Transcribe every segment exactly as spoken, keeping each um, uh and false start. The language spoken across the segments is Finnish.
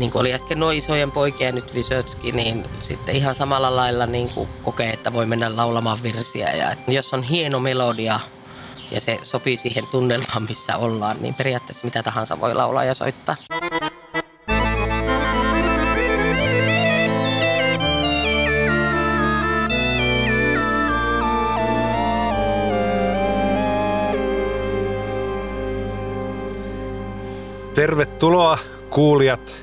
niin kuin oli äsken nuo isojen poikien nyt Vysotski, niin sitten ihan samalla lailla niin kuin kokee, että voi mennä laulamaan virsiä. Ja jos on hieno melodia ja se sopii siihen tunnelmaan, missä ollaan, niin periaatteessa mitä tahansa voi laulaa ja soittaa. Tervetuloa kuulijat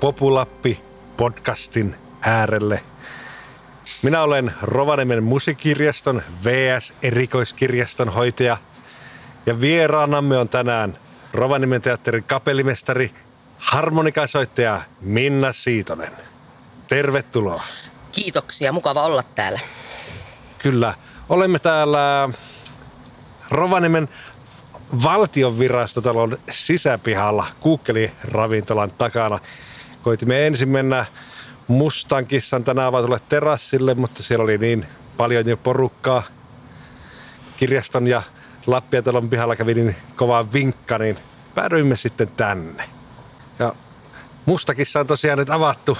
PopuLappi-podcastin äärelle. Minä olen Rovaniemen musiikkikirjaston V S-erikoiskirjaston hoitaja. Ja vieraanamme on tänään Rovaniemen teatterin kapellimestari, harmonikasoittaja Minna Siitonen. Tervetuloa. Kiitoksia, mukava olla täällä. Kyllä, olemme täällä Rovaniemen valtionvirastotalon sisäpihalla kuukkeli-ravintolan takana. Koitimme ensin mennä Mustan kissan tänään avatulle terassille, mutta siellä oli niin paljon jo porukkaa. Kirjaston ja Lappiatalon pihalla kävi niin kovaa vinkka, niin päädyimme sitten tänne. Ja Musta kissa on tosiaan nyt avattu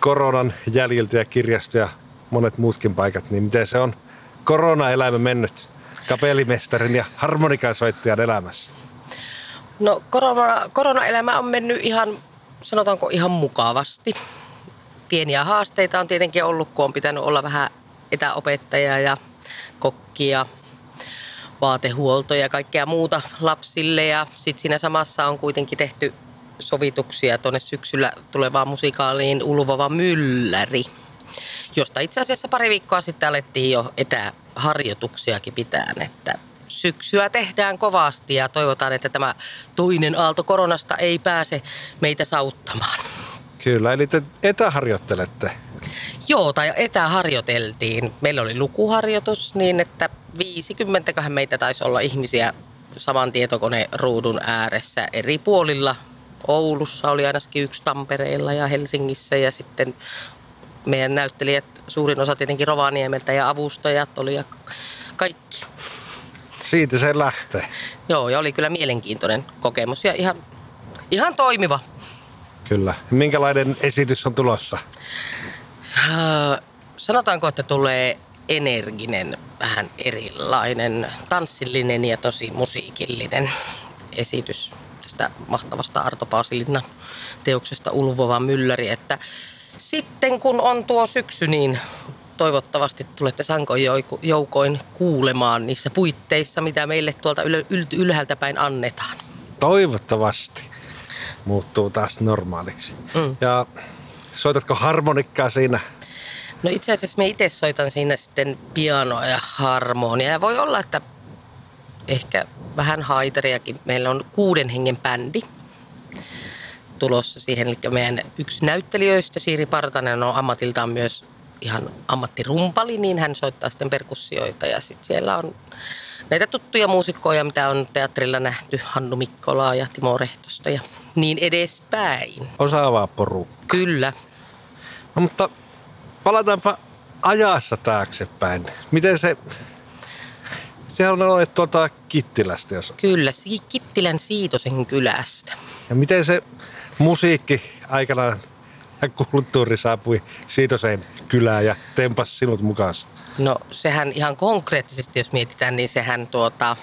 koronan jäljiltä ja kirjasto ja monet muutkin paikat, niin miten se on korona-elämä mennyt kapellimestarin ja harmonikasoittajan elämässä? No korona, korona-elämä on mennyt ihan, sanotaanko ihan mukavasti. Pieniä haasteita on tietenkin ollut, kun on pitänyt olla vähän etäopettajaa ja kokkia, vaatehuoltoja ja kaikkea muuta lapsille. Ja sitten siinä samassa on kuitenkin tehty sovituksia tuonne syksyllä tulevaan musikaaliin Ulvova Mylläri, josta itse asiassa pari viikkoa sitten alettiin jo etäharjoituksiakin pitään, että syksyä tehdään kovasti ja toivotaan, että tämä toinen aalto koronasta ei pääse meitä sauttamaan. Kyllä, eli te etäharjoittelette? Joo, tai etäharjoiteltiin. Meillä oli lukuharjoitus niin, että viisikymmentäköhän meitä taisi olla ihmisiä saman tietokoneen ruudun ääressä eri puolilla. Oulussa oli ainakin yksi, Tampereella ja Helsingissä ja sitten meidän näyttelijät, suurin osa tietenkin Rovaniemeltä ja avustajat oli ja kaikki. Siitä se lähtee. Joo, ja oli kyllä mielenkiintoinen kokemus ja ihan, ihan toimiva. Kyllä. Minkälainen esitys on tulossa? Sanotaanko, että tulee energinen, vähän erilainen, tanssillinen ja tosi musiikillinen esitys tästä mahtavasta Arto Paasilinnan teoksesta Ulvova Mylläri, että sitten kun on tuo syksy, niin toivottavasti tulette sankoin joukoin kuulemaan niissä puitteissa, mitä meille tuolta ylhäältä päin annetaan. Toivottavasti muuttuu taas normaaliksi. Mm. Ja soitatko harmonikkaa siinä? No itse asiassa me itse soitan siinä sitten pianoa ja harmoniaa. Ja voi olla, että ehkä vähän haiteriakin. Meillä on kuuden hengen bändi tulossa siihen. Eli meidän yksi näyttelijöistä, Siiri Partanen, on ammatiltaan myös ihan ammattirumpali, niin hän soittaa sitten perkussioita. Ja sitten siellä on näitä tuttuja muusikkoja, mitä on teatterilla nähty, Hannu Mikkolaa ja Timo Rehtosta ja niin edespäin. Osaavaa porukka. Kyllä. No, mutta palataanpa ajassa taaksepäin. Miten se... Sehän on tuolta Kittilästä, jos... Kyllä, Kittilän Siitosen kylästä. Ja miten se musiikki aikanaan ja kulttuuri saapui Siitosen kylään ja tempasi sinut mukaan? No sehän ihan konkreettisesti, jos mietitään, niin sehän tuota...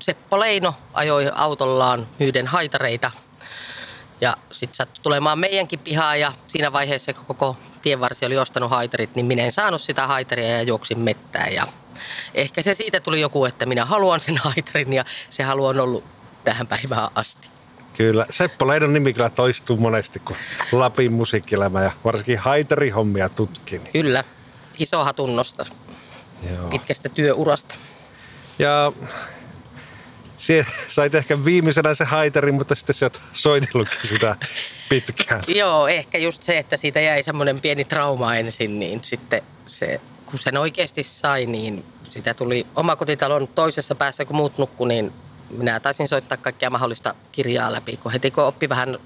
Seppo Leino ajoi autollaan myyden haitareita. Ja sitten sattui tulemaan meidänkin pihaa ja siinä vaiheessa, kun koko tienvarsi oli ostanut haitarit, niin minä en saanut sitä haitaria ja juoksin mettään. Ja ehkä se siitä tuli joku, että minä haluan sen haitarin ja se haluan ollut tähän päivään asti. Kyllä. Seppo Leidon nimi kyllä toistuu monesti, kun Lapin musiikkielämä ja varsinkin haitarihommia tutkin. Kyllä. Iso hatunnosto. Joo. Pitkästä työurasta. Ja... Sie, sait ehkä viimeisenä se haitarin, mutta sitten sä oot soitellutkin sitä pitkään. Joo, ehkä just se, että siitä jäi semmoinen pieni trauma ensin, niin sitten se, kun sen oikeasti sai, niin sitä tuli omakotitalon toisessa päässä, kun muut nukkui, niin minä taisin soittaa kaikkea mahdollista kirjaa läpi, kun heti kun oppi vähän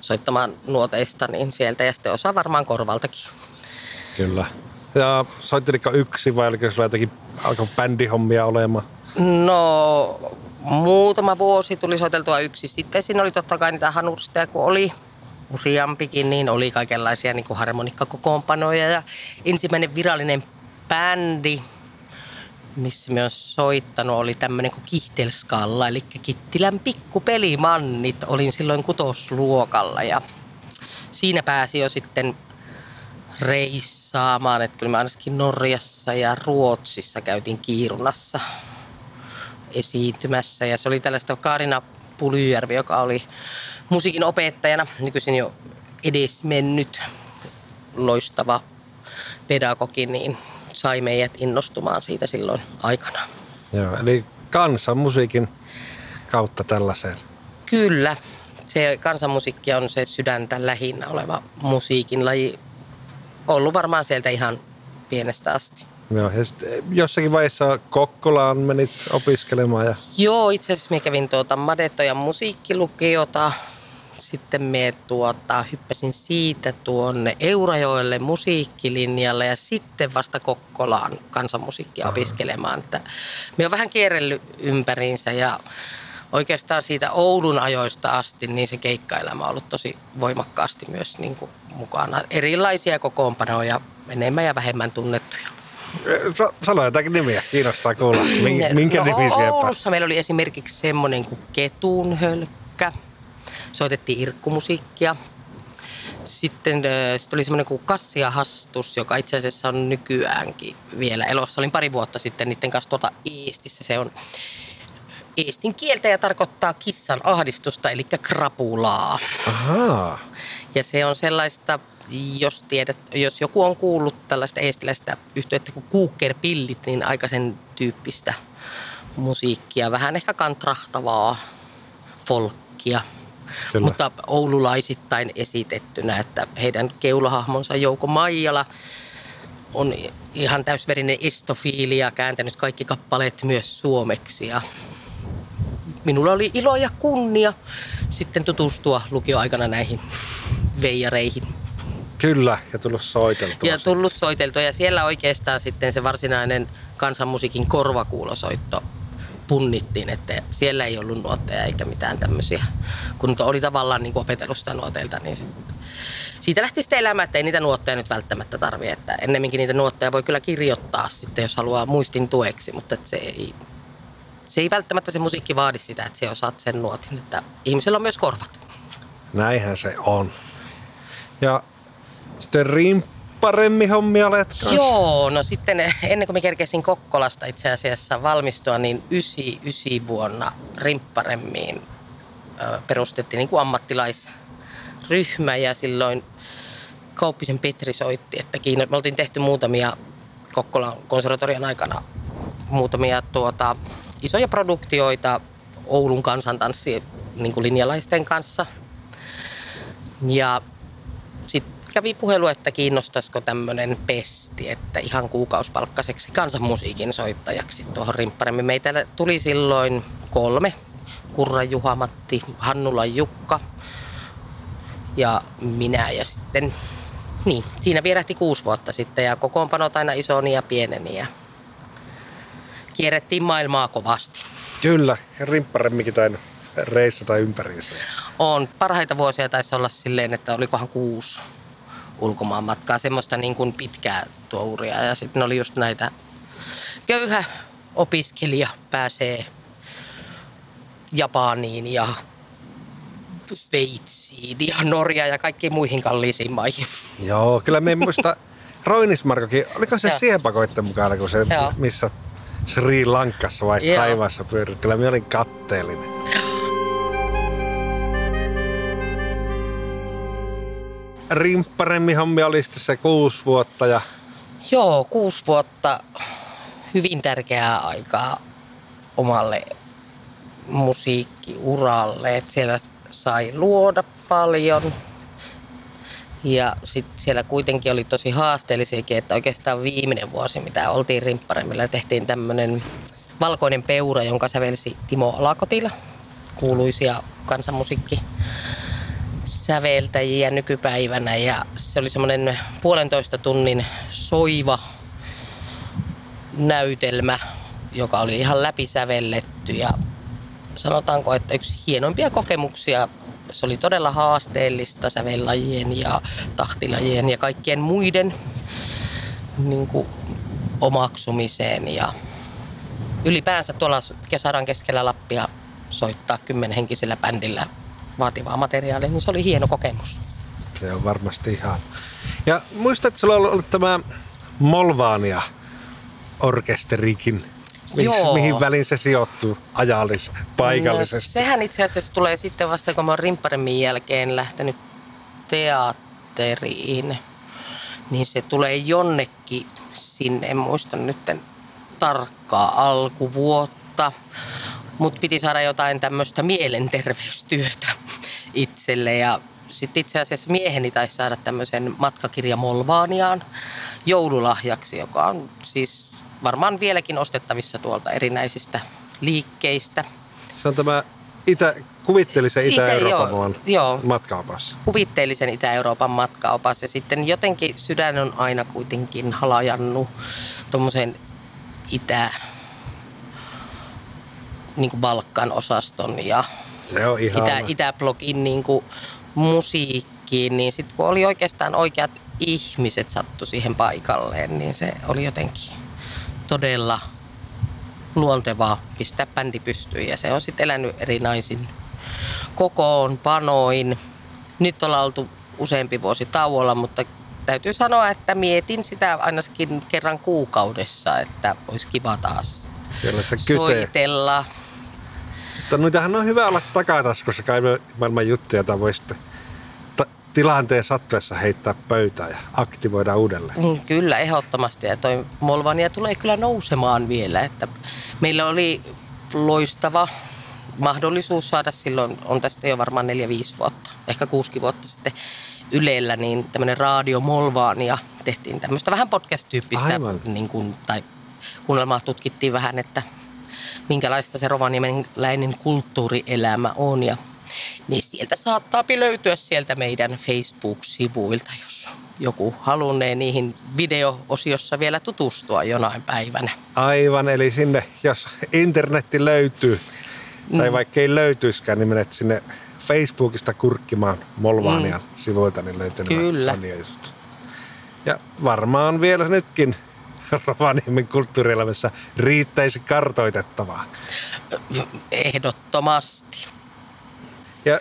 soittamaan nuoteista, niin sieltä ja sitten osaa varmaan korvaltakin. Kyllä. Ja soitteliko yksi vai oliko sulla jotakin, alkoi bändihommia olemaan? No... Muutama vuosi tuli soiteltua yksi. Sitten siinä oli totta kai niitä hanuristeja, kun oli. useampikin, niin oli kaikenlaisia niin kuin harmonikkakokoonpanoja. Ja ensimmäinen virallinen bändi, missä me on soittanut, oli tämmöinen kuin Kihtelskallla, eli Kittilän pikkupelimannit. Olin silloin kutosluokalla ja siinä pääsi jo sitten reissaamaan, että kyllä me ainakin Norjassa ja Ruotsissa käytiin Kiirunassa esiintymässä. Ja se oli tällaista Kaarina Pulyjärvi, joka oli musiikin opettajana, nykyisin jo edesmennyt loistava pedagogi, niin sai meidät innostumaan siitä silloin aikana. Joo, eli kansanmusiikin kautta tällaiseen. Kyllä, se kansanmusiikki on se sydäntä lähinnä oleva musiikin laji. Ollut varmaan sieltä ihan pienestä asti. Joo, ja jossakin vaiheessa Kokkolaan menit opiskelemaan. Ja... Joo, itse asiassa mä kävin tuota Madetojan musiikkilukiota. Sitten mä tuota, hyppäsin siitä tuonne Eurajoelle musiikkilinjalle ja sitten vasta Kokkolaan kansanmusiikkia opiskelemaan. Että mä oon vähän kierrellyt ympäriinsä ja oikeastaan siitä Oulun ajoista asti niin se keikkaelämä on ollut tosi voimakkaasti myös niin kuin mukana. Erilaisia kokoonpanoja, enemmän ja vähemmän tunnettuja. Sano jotakin nimiä, kiinnostaa kuulla. Minkä no, nimisiä? Oulussa meillä oli esimerkiksi semmoinen kuin Ketuunhölkkä. Soitettiin irkkumusiikkia. Sitten sit oli semmoinen kuin Kassia-Hastus, joka itse asiassa on nykyäänkin vielä elossa. Olin pari vuotta sitten niiden kanssa tuolta Eestissä. Se on eestin kieltä ja tarkoittaa kissan ahdistusta, eli krapulaa. Ahaa. Ja se on sellaista, jos tiedät, jos joku on kuullut tällaista eestiläistä yhtyettä kuin kuukkerpillit, niin aika sen tyyppistä musiikkia. Vähän ehkä kantrahtavaa folkkia. Kyllä. Mutta oululaisittain esitettynä, että heidän keulahahmonsa Jouko Maijala on ihan täysverinen estofiili ja kääntänyt kaikki kappaleet myös suomeksi. Ja minulla oli ilo ja kunnia sitten tutustua lukioaikana näihin veijareihin. Kyllä, ja tullut soiteltua. Ja tullut soiteltua, ja siellä oikeastaan sitten se varsinainen kansanmusiikin korvakuulosoitto punnittiin, että siellä ei ollut nuotteja eikä mitään tämmöisiä. Kun oli tavallaan niin kuin opetellut sitä nuoteilta, niin sit siitä lähti sitten elämä, että ei niitä nuotteja nyt välttämättä tarvitse. Että ennemminkin niitä nuotteja voi kyllä kirjoittaa sitten, jos haluaa muistin tueksi, mutta se ei, se ei välttämättä se musiikki vaadi sitä, että se osaat sen nuotin. Että ihmisellä on myös korvat. Näinhän se on. Ja sitten Rimpparemmi hommia olet kanssa. Joo, no sitten ennen kuin mä kerkesin Kokkolasta itse asiassa valmistua, niin yhdeksänkymmentäyhdeksän vuonna Rimpparemmiin perustettiin niin kuin ammattilaisryhmä ja silloin Kauppisen Petri soitti, että Kiino, me oltiin tehty muutamia Kokkolan konservatorian aikana muutamia tuota, isoja produktioita Oulun kansantanssi niin kuin linjalaisten kanssa ja sitten kävi puhelu, että kiinnostaisiko tämmöinen pesti, että ihan kuukausipalkkaiseksi kansanmusiikin soittajaksi tuohon Rimpparemmin. Meitä tuli silloin kolme, Kurra Juha, Matti, Hannulan Jukka ja minä. Ja sitten, niin, siinä vierähti kuusi vuotta sitten ja kokoonpanot aina isoni ja pieneni ja kierrettiin maailmaa kovasti. Kyllä, Rimpparemminkin tainnut reissata ympäriinsä. On, parhaita vuosia taisi olla silleen, että olikohan kuusi ulkomaan matkaa, semmoista niin kuin pitkää touria. Ja sitten oli just näitä, köyhä opiskelija pääsee Japaniin ja Sveitsiin ja Norjaan ja kaikkiin muihin kalliisiin maihin. Joo, kyllä me en muista. Roinismarkokin, oliko se siepakoitten mukana, kun se Joo. missä Sri Lankassa vai Joo. Taivaassa pyörii. Kyllä me olin katteellinen. Rimpparemmin hommi oli sitten se kuusi vuotta. Ja... Joo, kuusi vuotta. Hyvin tärkeää aikaa omalle musiikkiuralle. Et siellä sai luoda paljon. Ja sitten siellä kuitenkin oli tosi haasteellisiakin, että oikeastaan viimeinen vuosi, mitä oltiin Rimpparemmilla, tehtiin tämmöinen Valkoinen peura, jonka sävelsi Timo Alakotila, kuuluisia kansanmusiikki säveltäjiä nykypäivänä ja se oli semmoinen puolentoista tunnin soiva näytelmä, joka oli ihan läpisävelletty ja sanotaanko, että yksi hienoimpia kokemuksia se oli todella haasteellista sävellajien ja tahtilajien ja kaikkien muiden niin kuin omaksumiseen. Ja ylipäänsä tuolla kesäradan keskellä Lappia soittaa kymmenhenkisellä bändillä vaativaa materiaalia, niin se oli hieno kokemus. Se on varmasti ihan. Ja muistatko, sulla on ollut tämä Molvania orkesterikin? Joo. Mihin väliin se sijoittuu ajallis, paikallisesti? No, sehän itse asiassa tulee sitten vasta, kun mä oon Rimpparemmin jälkeen lähtenyt teatteriin. Niin se tulee jonnekin sinne, en muista nyt tarkkaa alkuvuotta. Mut piti saada jotain tämmöistä mielenterveystyötä itselle. Ja sitten itse asiassa mieheni taisi saada tämmöisen matkakirja Molvaniaan joululahjaksi, joka on siis varmaan vieläkin ostettavissa tuolta erinäisistä liikkeistä. Se on tämä itä, kuvitteellisen Itä-Euroopan Itä, joo, matkaopas. Joo, kuvitteellisen Itä-Euroopan matkaopas. Ja sitten jotenkin sydän on aina kuitenkin halajannut tuommoisen itä, niin kuin Balkan osaston ja itä, Itä-blogin niin kuin musiikkiin. Niin sitten kun oli oikeastaan oikeat ihmiset sattu siihen paikalleen, niin se oli jotenkin todella luontevaa pistää bändi pystyyn, ja se on sitten elänyt erinäisin kokoonpanoin. Nyt ollaan oltu useampi vuosi tauolla, mutta täytyy sanoa, että mietin sitä ainakin kerran kuukaudessa, että olisi kiva taas soitella. Mutta noitähän on hyvä olla takataskussa, kai maailman juttuja, tai voi sitten tilanteen sattuessa heittää pöytään ja aktivoida uudelleen. Kyllä, ehdottomasti. Ja toi Molvania tulee kyllä nousemaan vielä. Että meillä oli loistava mahdollisuus saada silloin, on tästä jo varmaan neljä viisi vuotta, ehkä kuusi vuotta sitten Ylellä, niin tämmöinen Radio Molvania tehtiin tämmöistä vähän podcast-tyyppistä, niin kuin, tai kuunnelmaa tutkittiin vähän, että minkälaista se rovaniemenläinen kulttuurielämä on ja niin sieltä saattaa löytyä sieltä meidän Facebook-sivuilta, jos joku halunnee niihin video-osiossa vielä tutustua jonain päivänä. Aivan, eli sinne, jos internetti löytyy, tai mm. vaikka ei löytyisikään, niin menet sinne Facebookista kurkkimaan Molvanian mm. sivuilta, niin löytyy nämä monia jutut. Ja varmaan vielä nytkin Rovaniemen kulttuurielämässä riittäisi kartoitettavaa. Ehdottomasti. Ja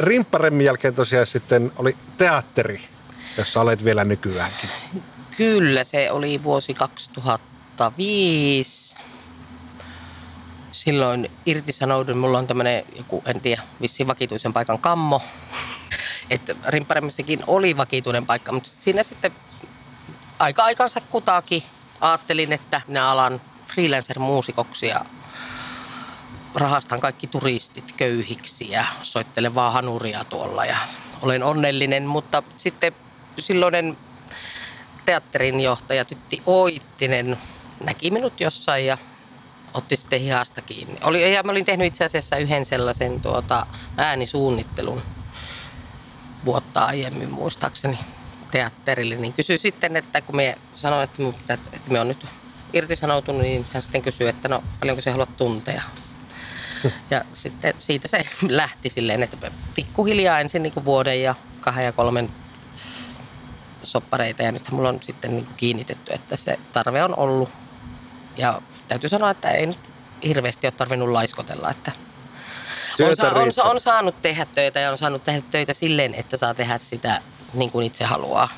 Rimpparemmin jälkeen tosiaan sitten oli teatteri, jossa olet vielä nykyäänkin. Kyllä, se oli vuosi kaksituhattaviisi. Silloin irtisanouduin, mulla on tämmöinen joku, en tiedä, vissiin vakituisen paikan kammo. Että Rimpparemmissakin oli vakituinen paikka, mutta siinä sitten aika aikansa kutaakin ajattelin, että minä alan freelancer-muusikoksi ja rahastan kaikki turistit köyhiksi ja soittelen vaan hanuria tuolla ja olen onnellinen, mutta sitten silloinen teatterinjohtaja Tytti Oittinen näki minut jossain ja otti sitten hihasta kiinni. Oli, ja mä olin tehnyt itse asiassa yhden sellaisen tuota, äänisuunnittelun vuotta aiemmin muistaakseni teatterille, niin kysyi sitten, että kun me sanoin, että me, pitää, että me on nyt irtisanoutunut, niin hän sitten kysyi, että no paljonko se haluat tunteja. Ja sitten siitä se lähti silleen, että pikkuhiljaa ensin niin kuin vuoden ja kahden ja kolmen soppareita. Ja nyt mulla on sitten niin kuin kiinnitetty, että se tarve on ollut. Ja täytyy sanoa, että ei nyt hirveästi ole tarvinnut laiskotella. Että on, on, on saanut tehdä töitä ja on saanut tehdä töitä silleen, että saa tehdä sitä niin kuin itse haluaa.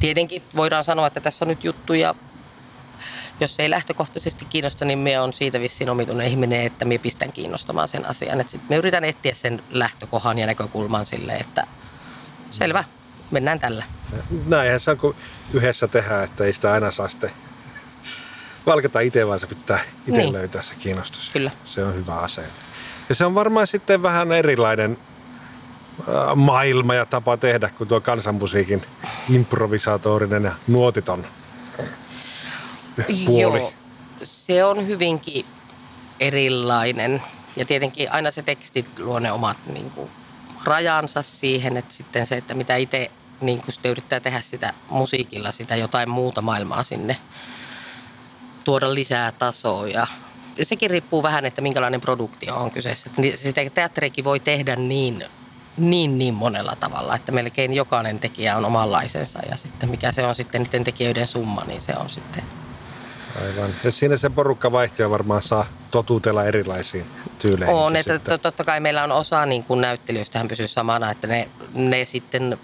Tietenkin voidaan sanoa, että tässä on nyt juttuja. Jos ei lähtökohtaisesti kiinnosta, niin minä olen siitä vissiin omituinen ihminen, että minä pistän kiinnostamaan sen asian. Sitten minä yritän etsiä sen lähtökohan ja näkökulman sille, että selvä, mennään tällä. Näinhän se on, kun yhdessä tehdään, että ei sitä aina saa sitten valkata itse, vaan se pitää itse niin löytää se kiinnostus. Kyllä. Se on hyvä ase. Ja se on varmaan sitten vähän erilainen maailma ja tapa tehdä kuin tuo kansanmusiikin improvisatorinen ja nuotiton puoli. Joo, se on hyvinkin erilainen ja tietenkin aina se teksti luo ne omat niin kuin rajansa siihen, että sitten se, että mitä itse niin kuin sitten yrittää tehdä sitä musiikilla, sitä jotain muuta maailmaa sinne, tuoda lisää tasoa ja sekin riippuu vähän, että minkälainen produktio on kyseessä. Sitä teatterikin voi tehdä niin niin niin monella tavalla, että melkein jokainen tekijä on omanlaisensa ja sitten mikä se on sitten niiden tekijöiden summa, niin se on sitten. Aivan. Ja siinä se porukka vaihtaa varmaan saa totuutella erilaisiin tyyleihin. On, että sitten. Totta kai meillä on osa niin kuin näyttelijöistähän pysyy samana, että ne, ne sitten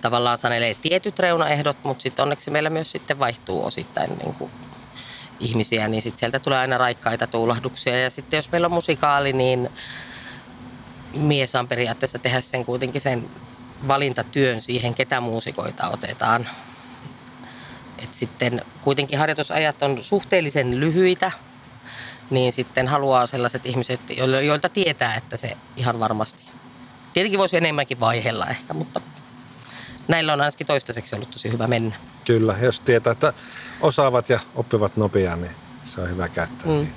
tavallaan sanelee tietyt reunaehdot, mutta sitten onneksi meillä myös sitten vaihtuu osittain niin kuin ihmisiä, niin sitten sieltä tulee aina raikkaita tuulahduksia. Ja sitten jos meillä on musikaali, niin mie saan periaatteessa tehdä sen kuitenkin sen valintatyön siihen, ketä muusikoita otetaan. Et sitten kuitenkin harjoitusajat on suhteellisen lyhyitä, niin sitten haluaa sellaiset ihmiset, joilta tietää, että se ihan varmasti. Tietenkin voisi enemmänkin vaihella ehkä, mutta näillä on ainakin toistaiseksi ollut tosi hyvä mennä. Kyllä, jos tietää, että osaavat ja oppivat nopeaa, niin se on hyvä käyttää mm. niitä.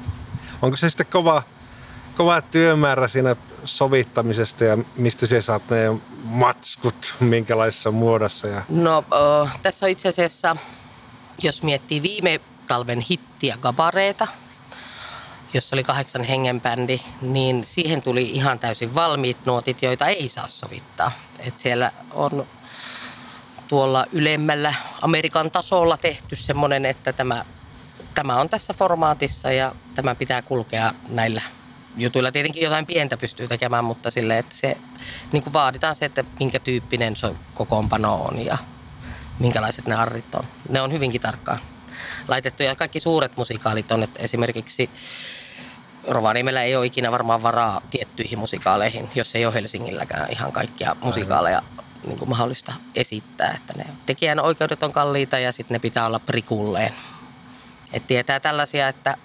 Onko se sitten kova, kova työmäärä siinä sovittamisesta ja mistä sinä saat ne matskut, minkälaisessa muodossa? Ja... No o, tässä on itse asiassa, jos miettii viime talven hittiä Gabareeta, jossa oli kahdeksan hengen bändi, niin siihen tuli ihan täysin valmiit nuotit, joita ei saa sovittaa. Et siellä on tuolla ylemmällä Amerikan tasolla tehty semmoinen, että tämä, tämä on tässä formaatissa ja tämä pitää kulkea näillä jutuilla. Tietenkin jotain pientä pystyy tekemään, mutta silleen, että se, niin kuin vaaditaan se, että minkä tyyppinen kokoonpano on ja minkälaiset ne arrit on. Ne on hyvinkin tarkkaan laitettu ja kaikki suuret musikaalit on, että esimerkiksi Rovaniemellä ei ole ikinä varmaan varaa tiettyihin musikaaleihin, jos ei ole Helsingilläkään ihan kaikkia musikaaleja niin kuin mahdollista esittää, että ne tekijänoikeudet on kalliita ja sitten ne pitää olla prikulleen. Et tietää tällaisia, että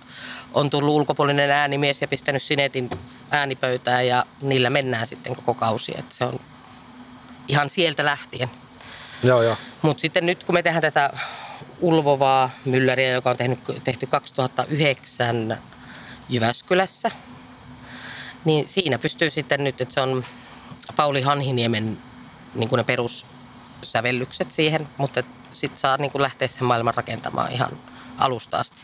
on tullut ulkopuolinen äänimies ja pistänyt sinetin äänipöytään ja niillä mennään sitten koko kausi, että se on ihan sieltä lähtien. Joo, joo. Mutta sitten nyt kun me tehdään tätä Ulvovaa Mylläriä, joka on tehnyt, tehty kaksituhattayhdeksän Jyväskylässä, niin siinä pystyy sitten nyt, että se on Pauli Hanhiniemen niin kuin ne perussävellykset siihen, mutta sitten saa niin kuin lähteä sen maailman rakentamaan ihan alusta asti.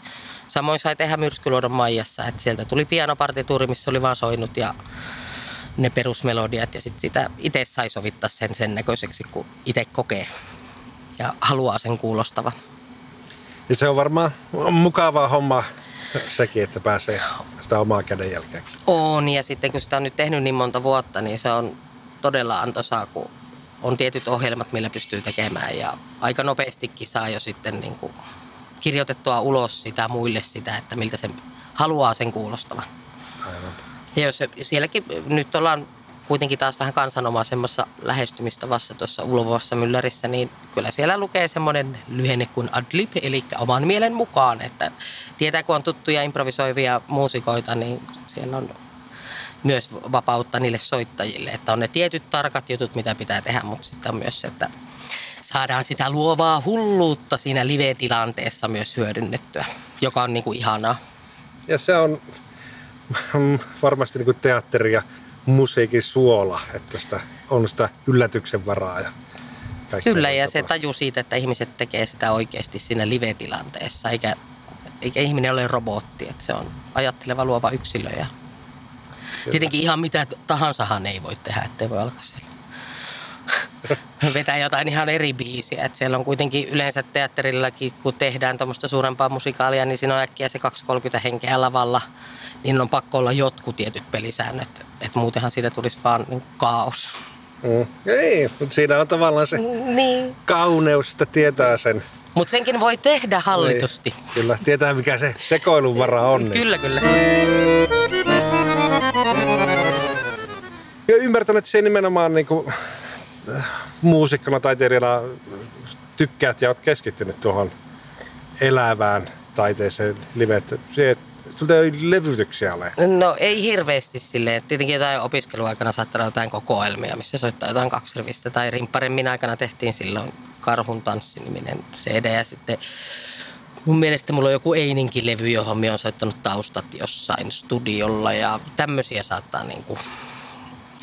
Samoin sai tehdä Myrskyluodon Maijassa, että sieltä tuli pianopartituuri, missä oli vaan soinut ja ne perusmelodiat ja sitten sitä itse sai sovittaa sen sen näköiseksi, kun itse kokee ja haluaa sen kuulostavan. Ja se on varmaan mukavaa hommaa sekin, että pääsee sitä omaa kädenjälkeäkin. On ja sitten kun sitä on nyt tehnyt niin monta vuotta, niin se on todella antoisaa, kun on tietyt ohjelmat, millä pystyy tekemään ja aika nopeastikin saa jo sitten niin kuin kirjoitettua ulos sitä muille sitä, että miltä sen haluaa sen kuulostavan. Aivan. Ja jos sielläkin nyt ollaan kuitenkin taas vähän kansanomaisemmassa lähestymistavassa tuossa Ulvovassa Myllärissä, niin kyllä siellä lukee semmoinen lyhenne kuin adlib, eli oman mielen mukaan, että tietää kun on tuttuja improvisoivia muusikoita, niin siellä on myös vapautta niille soittajille, että on ne tietyt tarkat jutut, mitä pitää tehdä, mutta sitten on myös se, että saadaan sitä luovaa hulluutta siinä live-tilanteessa myös hyödynnettyä, joka on niin kuin ihanaa. Ja se on varmasti niin kuin teatteri ja musiikin suola, että sitä on sitä yllätyksen varaa. Ja kyllä, ja se taju siitä, että ihmiset tekee sitä oikeasti siinä live-tilanteessa, eikä, eikä ihminen ole robotti, että se on ajatteleva luova yksilö. Ja tietenkin ihan mitä tahansahan ei voi tehdä, ettei voi alkaa siellä vetää jotain ihan eri biisiä. Et siellä on kuitenkin yleensä teatterillakin, kun tehdään tuommoista suurempaa musikaalia, niin siinä on äkkiä se kaksisataakolmekymmentä henkeä lavalla, niin on pakko olla jotkut tietyt pelisäännöt. Et muutenhan siitä tulisi vaan niin kaos. Mm. Ei, mutta siinä on tavallaan se niin kauneus, että tietää sen. Mutta senkin voi tehdä hallitusti. Niin. Kyllä, tietää mikä se sekoilun vara on. Kyllä, kyllä. Ja ymmärtänyt, että se nimenomaan niinku muusikkona, taiteilijana tykkäät ja olet keskittynyt tuohon elävään taiteeseen liveet. Sulla ei levytyksiä ole? No ei hirveästi silleen. Tietenkin jotain opiskeluaikana saattaa olla jotain kokoelmia, missä soittaa jotain kaksirvistä. Tai Rimpparemmin aikana tehtiin silloin Karhun tanssiniminen C D. Ja sitten mun mielestä mulla on joku Eininki-levy, johon minä olen soittanut taustat jossain studiolla. Ja tämmöisiä saattaa niinku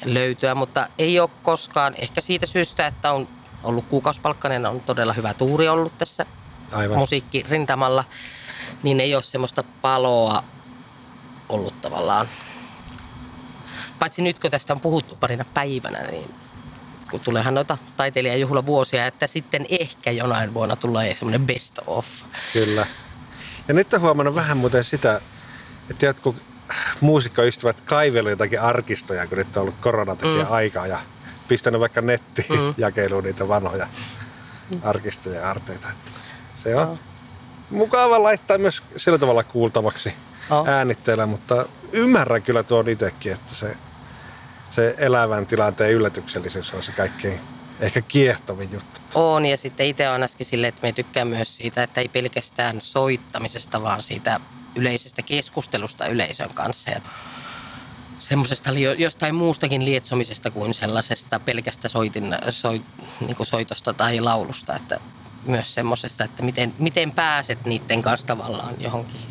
löytyä, mutta ei ole koskaan, ehkä siitä syystä, että on ollut kuukausipalkkainen, on todella hyvä tuuri ollut tässä Aivan. musiikkirintamalla, niin ei ole semmoista paloa ollut tavallaan Paitsi nyt, kun tästä on puhuttu parina päivänä, niin kun tuleehan noita taiteilijajuhlavuosia, että sitten ehkä jonain vuonna tulee semmoinen best of. Kyllä. Ja nyt on huomannut vähän muuten sitä, että jotkut muusikkoystävät kaivelevat jotakin arkistoja, kun nyt on ollut koronatakia mm. aikaa ja pistänyt vaikka nettiin mm. jakeluun niitä vanhoja mm. arkistoja ja arteita. Se on. Oh. Mukava laittaa myös sillä tavalla kuultavaksi oh. äänitteellä, mutta ymmärrän kyllä tuon itsekin, että se, se elävän tilanteen yllätyksellisyys on se kaikkein ehkä kiehtovin juttu. On, ja sitten itse on äsken silleen, että me tykkään myös siitä, että ei pelkästään soittamisesta, vaan siitä yleisestä keskustelusta yleisön kanssa. Ja semmoisesta jostain muustakin lietsomisesta kuin sellaisesta pelkästä soitin, soit, niin kuin soitosta tai laulusta, että myös semmoisesta, että miten, miten pääset niiden kanssa tavallaan johonkin.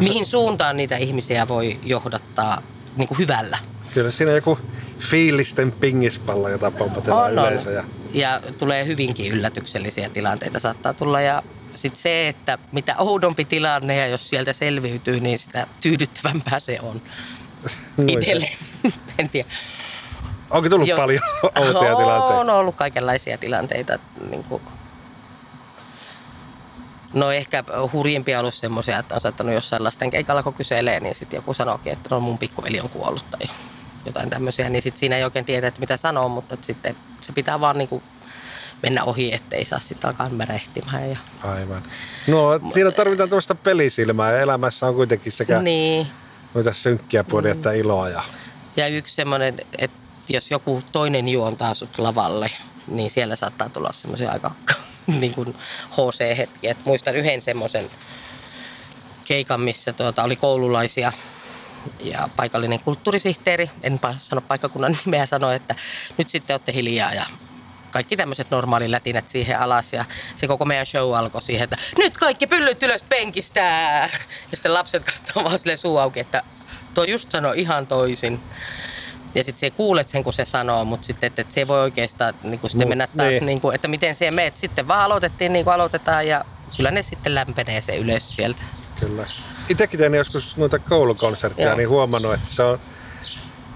Mihin se suuntaan niitä ihmisiä voi johdattaa niin kuin hyvällä. Kyllä siinä joku fiilisten pingispallo, jota pompatellaan yleensä. Ja... ja tulee hyvinkin yllätyksellisiä tilanteita saattaa tulla. Ja sitten se, että mitä oudompi tilanne ja jos sieltä selviytyy, niin sitä tyydyttävämpää se on itselleen. En tiedä. Onko tullut jo... paljon outoja tilanteita? On ollut kaikenlaisia tilanteita. Niin kuin... No ehkä hurjimpia on ollut semmoisia, että on saattanut jossain lasten keikalla, kun kyselee, niin sitten joku sanookin, että no mun pikkuveli on kuollut tai jotain tämmöisiä. Niin sitten siinä ei oikein tiedä, että mitä sanoo, mutta sitten se pitää vaan niinku mennä ohi, ettei saa sitten alkaa märehtimään. Ja... Aivan. No siinä tarvitaan tämmöistä pelisilmää ja elämässä on kuitenkin sekä niin. noita synkkiä puolia mm. että iloa. Ja, ja yksi semmoinen, että jos joku toinen juontaa sut lavalle, niin siellä saattaa tulla semmoisia aika... niin kuin H C-hetki. Et muistan yhden semmoisen keikan, missä tuota oli koululaisia ja paikallinen kulttuurisihteeri, en sano paikkakunnan nimeä, sanoi, että nyt sitten olette hiljaa ja kaikki tämmöiset normaali lätinät siihen alas ja se koko meidän show alkoi siihen, että nyt kaikki pyllyt ylös penkistä! Ja sitten lapset katsovat vaan silleen suu auki, että toi just sanoi ihan toisin. Ja sitten se kuulet sen, kun se sanoo, mutta sitten, että et se voi oikeastaan niinku sitten mennä taas, niinku, että miten siihen meet. Sitten vaan aloitettiin niin kuin aloitetaan ja kyllä ne sitten lämpenee se yleisö sieltä. Kyllä. Itsekin tein joskus noita koulukonsertteja, joo. niin huomannut, että se on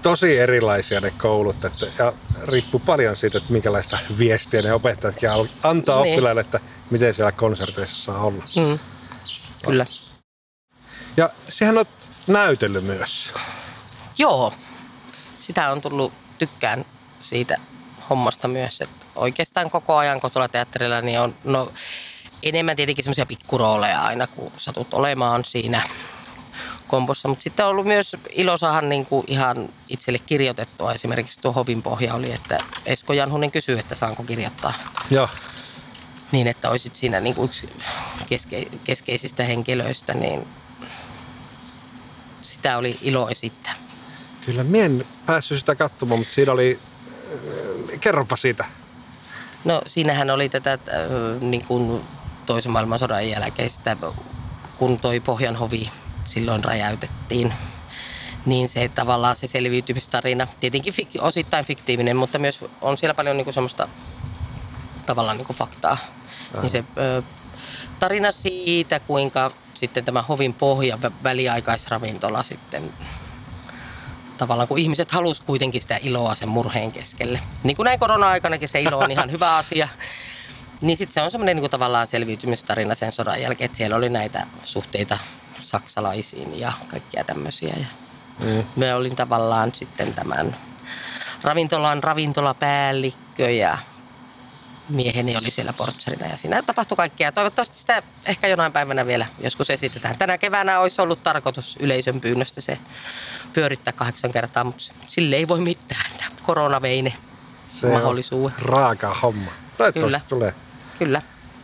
tosi erilaisia ne koulut. Että, ja riippuu paljon siitä, että minkälaista viestiä ne opettajatkin antaa niin. oppilaille, että miten siellä konserteissa saa olla. Mm. Kyllä. Ja sehän olet näytellyt myös. Joo. Sitä on tullut, tykkään siitä hommasta myös, että oikeastaan koko ajan, kun tuolla teatterilla, niin on no, enemmän tietenkin semmoisia pikkurooleja aina, kun satut olemaan siinä kompossa. Mutta sitten on ollut myös ilo saada niin kuin ihan itselle kirjoitettua. Esimerkiksi tuo Hovin pohja oli, että Esko Janhunen kysyi, että saanko kirjoittaa. Joo. Niin, että olisit siinä niin kuin yksi keske, keskeisistä henkilöistä, niin sitä oli ilo esittää. Kyllä, minä en päässyt sitä katsomaan, mutta siinä oli, kerropa siitä. No siinähän oli tätä niin kuin toisen maailmansodan jälkeistä, kun toi Pohjanhovi silloin räjäytettiin. Niin se tavallaan se selviytymistarina, tietenkin fik- osittain fiktiivinen, mutta myös on siellä paljon niin kuin semmoista tavallaan niin kuin faktaa. Äh. Niin se tarina siitä, kuinka sitten tämä Hovin pohja väliaikaisravintola sitten... Tavallaan kun ihmiset halusivat kuitenkin sitä iloa sen murheen keskelle. Niin kuin näin korona-aikanakin se ilo on ihan hyvä asia. Niin sitten se on semmoinen niin kuin tavallaan selviytymistarina sen sodan jälkeen, että siellä oli näitä suhteita saksalaisiin ja kaikkia tämmöisiä. Ja mm. me olin tavallaan sitten tämän ravintolan ravintolapäällikkö ja mieheni oli siellä portserina ja siinä tapahtui kaikkea. Toivottavasti sitä ehkä jonain päivänä vielä joskus esitetään. Tänä keväänä olisi ollut tarkoitus yleisön pyynnöstä se pyörittää kahdeksan kertaa, mutta sille ei voi mitään. Korona vei ne mahdollisuudet. Raaka homma. Toivottavasti tulee. Kyllä.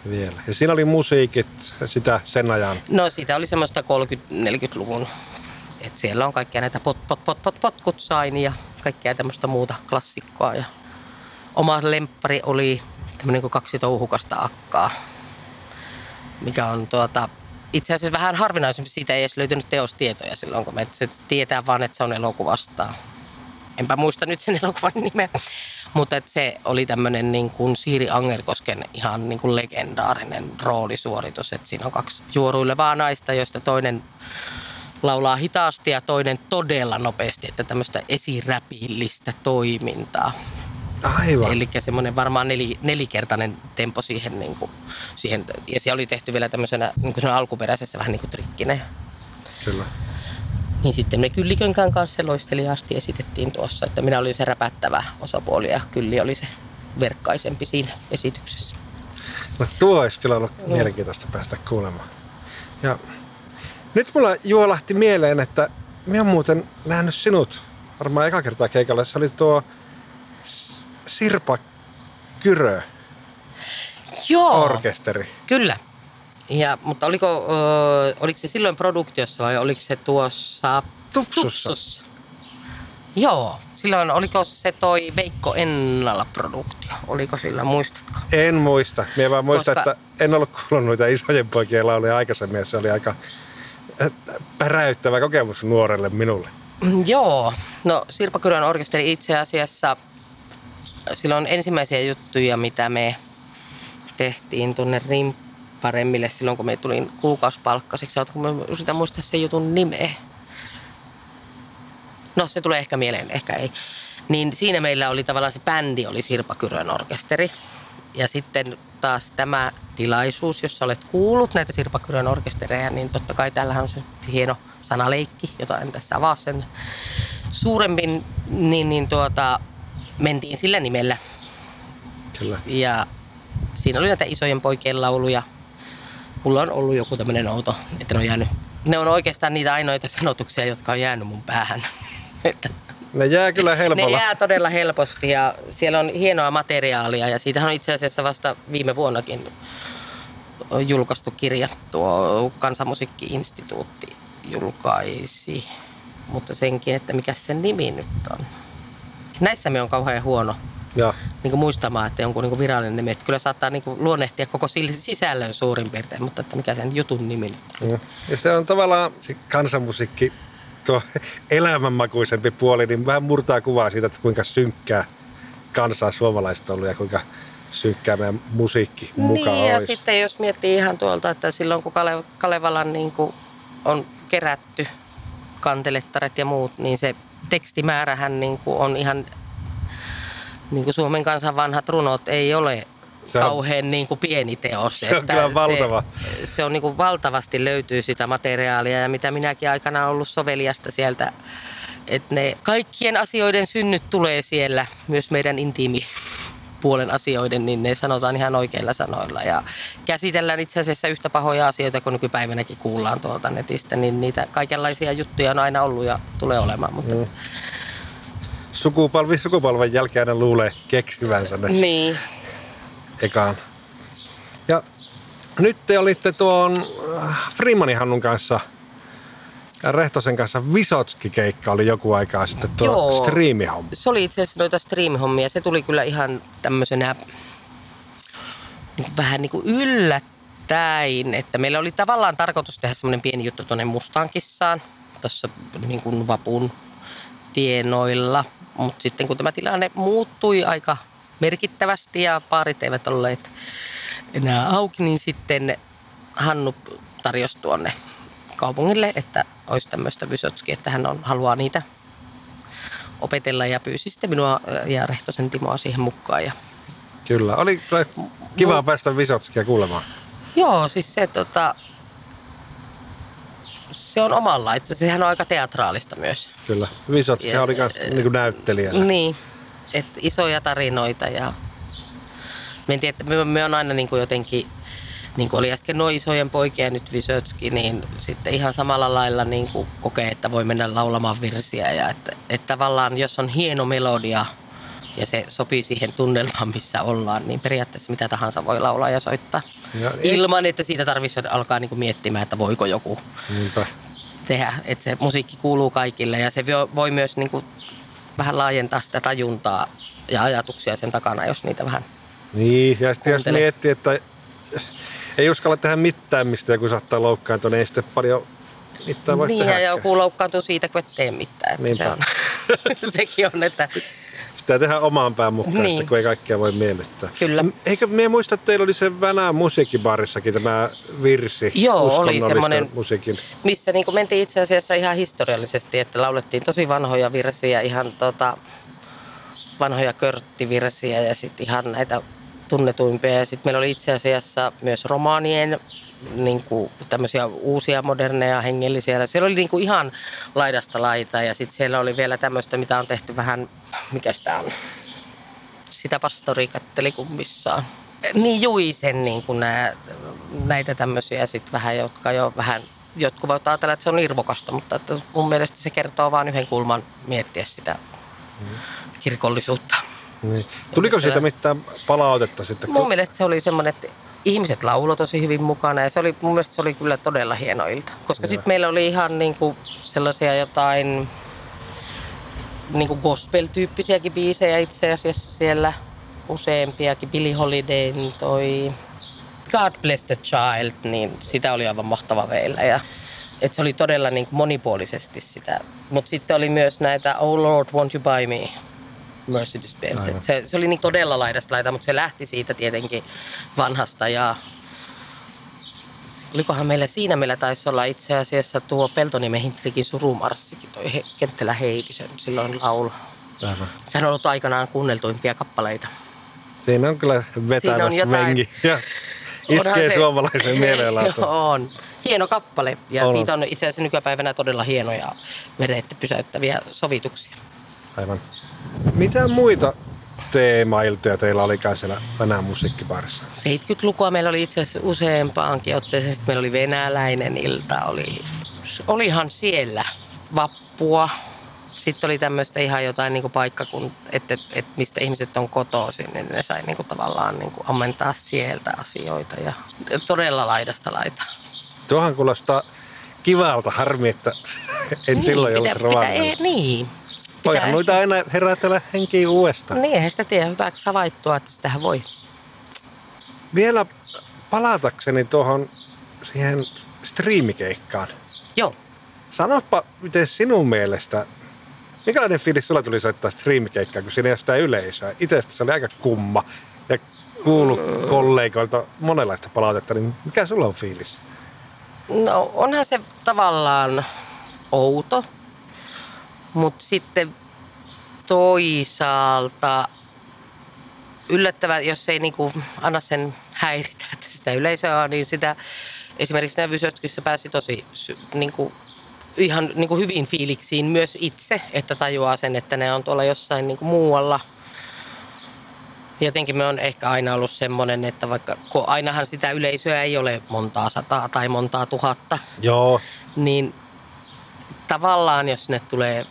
Vielä. Ja siinä oli musiikit sitä sen ajan. No siitä oli semmoista kolmekymmentä-neljäkymmentäluvun. Et siellä on kaikkia näitä pot, pot, pot, pot, potkut sain ja kaikkea tämmöistä muuta klassikkoa. Ja oma lemppari oli tämmöinen kuin kaksi touhukasta akkaa, mikä on tuota... Itse asiassa vähän harvinaisempi, siitä ei edes löytynyt teostietoja silloin, kun me se tietää vaan, että se on elokuvasta. Enpä muista nyt sen elokuvan nimeä, mutta että se oli tämmöinen niin kuin Siiri Angerkosken ihan niin kuin legendaarinen roolisuoritus. Että siinä on kaksi juoruilevaa naista, joista toinen laulaa hitaasti ja toinen todella nopeasti, että tämmöistä esiräpillistä toimintaa. Aivan. Eli semmoinen varmaan neli, nelikertainen tempo siihen, niin kuin, siihen. Ja se oli tehty vielä tämmöisenä niin kuin alkuperäisessä vähän niin kuin trikkinä. Kyllä. Niin sitten me Kyllikönkään kanssa loistelijasti esitettiin tuossa, että minä olin se räpättävä osapuoli ja Kylli oli se verkkaisempi siinä esityksessä. No tuo olisi kyllä ollut no. mielenkiintoista päästä kuulemaan. Ja nyt mulla juolahti mieleen, että minä olen muuten nähnyt sinut varmaan eka kertaa keikalla. Se oli tuo Sirpa Kyrö Joo, orkesteri. Kyllä. Ja, mutta oliko, ö, oliko se silloin produktiossa vai oliko se tuossa Tupsussa? Tupsussa. Joo, silloin oliko se toi Veikko Ennala-produktio? Oliko sillä, muistatko? En muista. Minä vaan muistan, koska... että en ollut kuullut noita isojen poikien lauluja aikaisemmin. Se oli aika päräyttävä kokemus nuorelle minulle. Joo, no Sirpa Kyrön orkesteri itse asiassa... Silloin ensimmäisiä juttuja, mitä me tehtiin tuonne Rimpparemmille silloin, kun me tulin kuukausipalkkaiseksi. Oletko me yritän muistaa sen jutun nimeä? No, se tulee ehkä mieleen, ehkä ei. Niin siinä meillä oli tavallaan se bändi, oli Sirpa Kyrön orkesteri. Ja sitten taas tämä tilaisuus, jossa olet kuullut näitä Sirpa Kyrön orkesterejä, niin totta kai täällähän on se hieno sanaleikki, jota en tässä avaa sen suuremmin, niin, niin tuota... Mentiin sillä nimellä. Kyllä. Ja siinä oli näitä isojen poikien lauluja. Mulla on ollut joku tämmöinen outo, että ne on jäänyt. Ne on oikeastaan niitä ainoita sanotuksia, jotka on jäänyt mun päähän. Ne jää kyllä helpolla. Ne jää todella helposti ja siellä on hienoa materiaalia. Ja siitähän on itse asiassa vasta viime vuonnakin julkaistu kirja. Tuo Kansanmusiikki-instituutti julkaisi. Mutta senkin, että mikä sen nimi nyt on. Näissä me on kauhean huono niin muistamaan, että jonkun niin virallinen nimi. Että kyllä saattaa niin luonnehtia koko sisällön suurin piirtein, mutta että mikä sen jutun nimi nyt on. Ja se on tavallaan se kansanmusiikki, tuo elämänmakuisempi puoli, niin vähän murtaa kuvaa siitä, että kuinka synkkää kansaa suomalaista on ollut ja kuinka synkkää meidän musiikki mukaan niin, ja olisi. Sitten jos miettii ihan tuolta, että silloin kun Kale- Kalevalan niin kun on kerätty kantelettaret ja muut, niin se... Tekstimäärähän niin kuin on ihan, niin kuin Suomen kansan vanhat runot ei ole on, kauhean niin kuin pieni teos. Se on kyllä valtava. Se, se on niin kuin valtavasti löytyy sitä materiaalia ja mitä minäkin aikana ollut soveliasta sieltä. Että ne kaikkien asioiden synnyt tulee siellä, myös meidän intiimipuolen asioiden, niin ne sanotaan ihan oikeilla sanoilla. Ja käsitellään itse asiassa yhtä pahoja asioita, kun nykypäivänäkin kuullaan tuolta netistä, niin niitä kaikenlaisia juttuja on aina ollut ja tulee olemaan. Mutta... Mm. Sukupolvi sukupolven jälkeen aina luulee keksivänsä ne niin. Ekaan. Ja nyt te olitte tuon Freemanin Hannun kanssa ja Rehtosen kanssa Vysotski-keikka oli joku aikaa sitten tuo striimihomma. Se oli itse asiassa noita striimihommia. Se tuli kyllä ihan tämmöisenä niin vähän niin kuin yllättäen, että meillä oli tavallaan tarkoitus tehdä semmoinen pieni juttu tuonne Mustan kissaan, tuossa niin kuin vapun tienoilla. Mutta sitten kun tämä tilanne muuttui aika merkittävästi ja baarit eivät olleet enää auki, niin sitten Hannu tarjosi tuonne kaupungille, että olisi tämmöistä Vysotsky, että hän on, haluaa niitä opetella ja pyysi sitten minua ja Rehtosen Timoa siihen mukaan. Ja kyllä, oli kiva no, päästä Vysotskia kuulemaan. Joo, siis se, tota, se on omalla, että sehän on aika teatraalista myös. Kyllä, Vysotskia oli myös niin kuin näyttelijänä. Niin, että isoja tarinoita ja me en tiedä, että me, me on aina niin kuin jotenkin niin kuin oli äsken nuo isojen poikia nyt Vysotski, niin sitten ihan samalla lailla niin kuin kokee, että voi mennä laulamaan virsiä. Ja että, että tavallaan jos on hieno melodia ja se sopii siihen tunnelmaan, missä ollaan, niin periaatteessa mitä tahansa voi laulaa ja soittaa. Ja ilman, että siitä tarvitsisi alkaa niin kuin miettimään, että voiko joku niinpä tehdä. Että se musiikki kuuluu kaikille ja se voi myös niin kuin vähän laajentaa sitä tajuntaa ja ajatuksia sen takana, jos niitä vähän niin, ja sitten jos miettii, että... Ei uskalla tehdä mitään, mistä joku saattaa loukkaantua, niin ei sitten paljon mitään voi niin, tehdä. Niin, ja joku loukkaantuu siitä, kun et tee mitään. Että se on. Sekin on, että Pitää tehdä omaan pään mukaista, niin. Kun ei kaikkea voi miellyttää. Kyllä. Eikö me muista, että teillä oli se Vänän musiikkibarissakin tämä virsi? Joo, oli semmoinen, musiikin. Missä niin kuin mentiin itse asiassa ihan historiallisesti, että laulettiin tosi vanhoja virsiä, ihan tota, vanhoja körttivirsiä ja sitten ihan näitä tunnetuimpia. Ja sitten meillä oli itse asiassa myös romaanien niin kuin tämmöisiä uusia, moderneja, hengellisiä. Siellä oli niin kuin ihan laidasta laita ja sitten siellä oli vielä tämmöistä, mitä on tehty vähän, mikä sitä on, sitä pastori katteli kummissaan. Niin juisen niin kuin nää, näitä tämmöisiä sitten vähän, jotka jo vähän, jotkut voivat ajatella, että se on irvokasta, mutta että mun mielestä se kertoo vaan yhden kulman miettiä sitä kirkollisuutta. Niin. Tuliko siitä mitään palautetta sitten? Mun mielestä se oli semmoinen, että ihmiset lauloi tosi hyvin mukana ja se oli, mun mielestä se oli kyllä todella hieno ilta. Koska sitten meillä oli ihan niinku sellaisia jotain niinku gospel-tyyppisiäkin biisejä itse asiassa siellä. Useampiakin. Billie Holiday, toi God Bless the Child, niin sitä oli aivan mahtava meillä. Ja, et se oli todella niinku monipuolisesti sitä. Mutta sitten oli myös näitä Oh Lord, Won't You Buy Me? Mercedes-Benz. Se, se oli niin todella laidasta laita, mutta se lähti siitä tietenkin vanhasta. Ja olikohan meillä siinä, meillä taisi olla itse asiassa tuo Peltoniemen Hintriikin surumarssikin, toi He, Kenttelä Heidi, sen silloin laulu. Aivan. Sehän on ollut aikanaan kuunneltuimpia kappaleita. Siinä on kyllä vetävä svengi ja iskee se suomalaisen mielenlaatuun. On. Hieno kappale ja on. Siitä on itse asiassa nykypäivänä todella hienoja verettä pysäyttäviä sovituksia. Aivan. Mitä muita teemailtoja teillä olikaan siellä Vänän musiikkibarissa? seitsemänkymmentälukua meillä oli itse asiassa useampaankin otteeseen. Sitten meillä oli venäläinen ilta. Oli, olihan siellä vappua. Sitten oli tämmöistä ihan jotain niin paikkakunta, että, että mistä ihmiset on kotoisin. Niin ne sai niin kuin, tavallaan niin kuin, ammentaa sieltä asioita ja todella laidasta laitaa. Tuohan kuulostaa kivalta. Harmi, että en niin, silloin ollut Rovaniemellä. Niin. Voihan noita aina herätellä henkiä uudestaan. Niin, eihän sitä tiedä hyväksi havaittua, että sitähän voi. Vielä palatakseni tuohon siihen striimikeikkaan. Joo. Sanoppa, miten sinun mielestä, minkälainen fiilis sulla tuli soittaa striimikeikkaa, kun siinä ei ole sitä yleisöä? Itsestä se oli aika kumma ja kuulu mm. kollegoilta monenlaista palautetta, niin mikä sulla on fiilis? No, onhan se tavallaan outo. Mutta sitten toisaalta yllättävän, jos ei niinku anna sen häiritä, että sitä yleisöä on, niin sitä esimerkiksi nämä Vysotskissa pääsi tosi niinku, ihan niinku hyvin fiiliksiin myös itse, että tajuaa sen, että ne on tuolla jossain niinku muualla. Jotenkin me on ehkä aina ollut semmoinen, että vaikka kun ainahan sitä yleisöä ei ole montaa sataa tai montaa tuhatta, joo. Niin tavallaan jos sinne tulee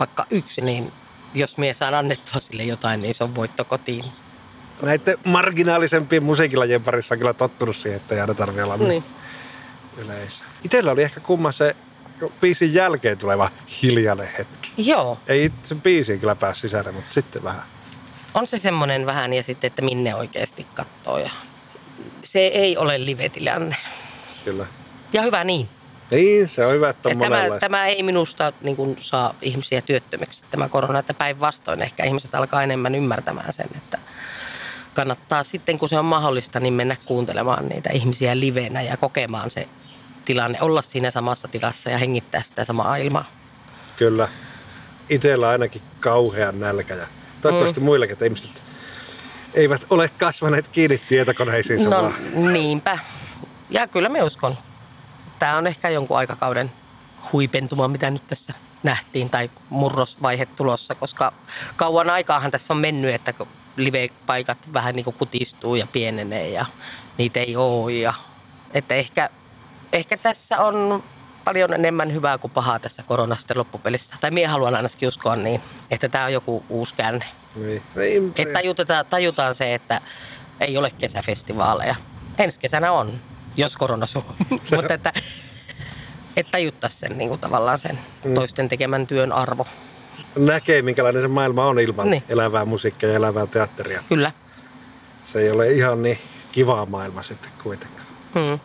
vaikka yksi, niin jos mie saan annettua sille jotain, niin se on voitto kotiin. Näiden marginaalisempien musiikilajien parissa on kyllä tottunut siihen, että ei aina tarvitse olla niin. Yleisö. Itsellä oli ehkä kumma se biisin jälkeen tuleva hiljainen hetki. Joo. Ei sen biisiin kyllä pääse sisälle, mutta sitten vähän. On se semmoinen vähän ja sitten, että minne oikeasti katsoo. Ja se ei ole live-tilanne. Kyllä. Ja hyvä niin. Niin, se on hyvä, että on monenlaista. Tämä, tämä ei minusta niin kuin, saa ihmisiä työttömiksi, tämä korona, että päinvastoin ehkä ihmiset alkaa enemmän ymmärtämään sen, että kannattaa sitten, kun se on mahdollista, niin mennä kuuntelemaan niitä ihmisiä livenä ja kokemaan se tilanne, olla siinä samassa tilassa ja hengittää sitä samaa ilmaa. Kyllä. Itsellä ainakin kauhean nälkä ja toivottavasti mm. muillakin, että ihmiset eivät ole kasvaneet kiinni tietokoneisiin samalla. No niinpä. Ja kyllä me uskon. Tämä on ehkä jonkun aikakauden huipentuma, mitä nyt tässä nähtiin, tai murrosvaihe tulossa, koska kauan aikaahan tässä on mennyt, että live-paikat vähän niin kuin kutistuu ja pienenee ja niitä ei ole. Ja, että ehkä, ehkä tässä on paljon enemmän hyvää kuin pahaa tässä koronasta loppupelissä. Tai minä haluan ainakin uskoa niin, että tämä on joku uusi käänne. Niin. Että tajutaan, tajutaan se, että ei ole kesäfestivaaleja. Ensi kesänä on. Jos korona suu, mutta että, että tajuttaisiin sen, niin kuin tavallaan sen toisten tekemän työn arvo. Näkee, minkälainen se maailma on ilman niin. Elävää musiikkia ja elävää teatteria. Kyllä. Se ei ole ihan niin kivaa maailma sitten kuitenkaan. Hmm.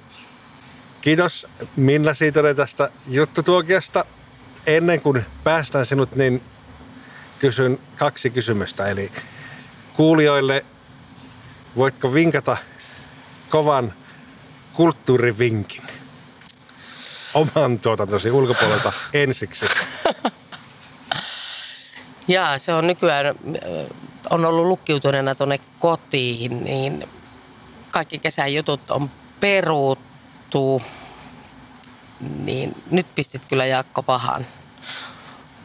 Kiitos Minna Siitonen tästä juttutuokiosta. Ennen kuin päästään sinut, niin kysyn kaksi kysymystä. Eli kuulijoille, voitko vinkata kovan kulttuurivinkin oman tuotantosi ulkopuolelta ensiksi? Jaa, se on nykyään, on ollut lukkiutuneena tuonne kotiin, niin kaikki kesän jutut on peruttu. Niin nyt pistit kyllä Jaakko pahan.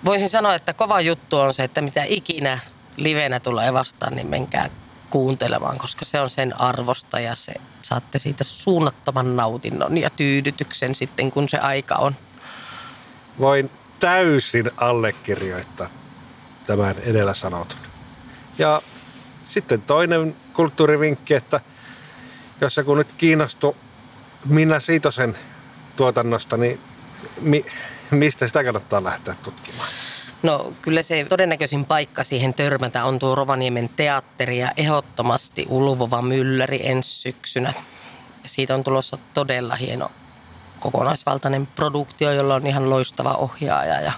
Voisin sanoa, että kova juttu on se, että mitä ikinä livenä tulee vastaan, niin menkää kuuntelemaan, koska se on sen arvosta ja se, saatte siitä suunnattoman nautinnon ja tyydytyksen sitten, kun se aika on. Voin täysin allekirjoittaa tämän edellä sanotun. Ja sitten toinen kulttuurivinkki, että jos joku nyt kiinnostui Minna Siitosen tuotannosta, niin mi- mistä sitä kannattaa lähteä tutkimaan? No kyllä se todennäköisin paikka siihen törmätä on tuo Rovaniemen teatteri ja ehdottomasti Ulvova Mylläri ensi syksynä. Siitä on tulossa todella hieno kokonaisvaltainen produktio, jolla on ihan loistava ohjaaja ja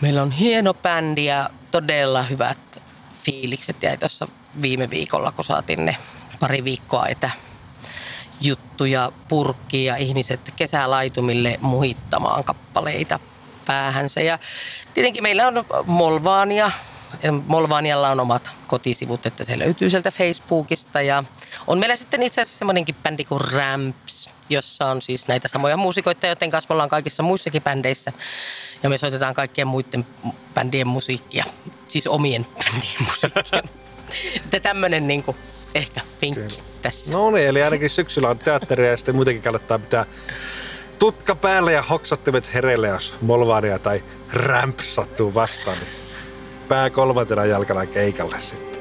meillä on hieno bändi ja todella hyvät fiilikset jäi tuossa viime viikolla, kun saatiin ne pari viikkoa etä juttuja purkkiin ja ihmiset kesälaitumille muhittamaan kappaleita päähänsä. Ja tietenkin meillä on Molvania. Molvanialla on omat kotisivut, että se löytyy sieltä Facebookista. Ja on meillä sitten itse asiassa semmoinenkin bändi kuin Ramps, jossa on siis näitä samoja muusikoita, joten kanssa me ollaan kaikissa muissakin bändeissä. Ja me soitetaan kaikkien muiden bändien musiikkia, siis omien bändien musiikkia. Että tämmöinen niin kuin ehkä vinkki tässä. No niin, eli ainakin syksyllä on teatteria ja sitten muutenkin kannattaa pitää tutka päälle ja hoksattimet hereille, jos Molvania tai Ramps sattuu vastaan. Niin pää kolmantena jalkana keikalle sitten.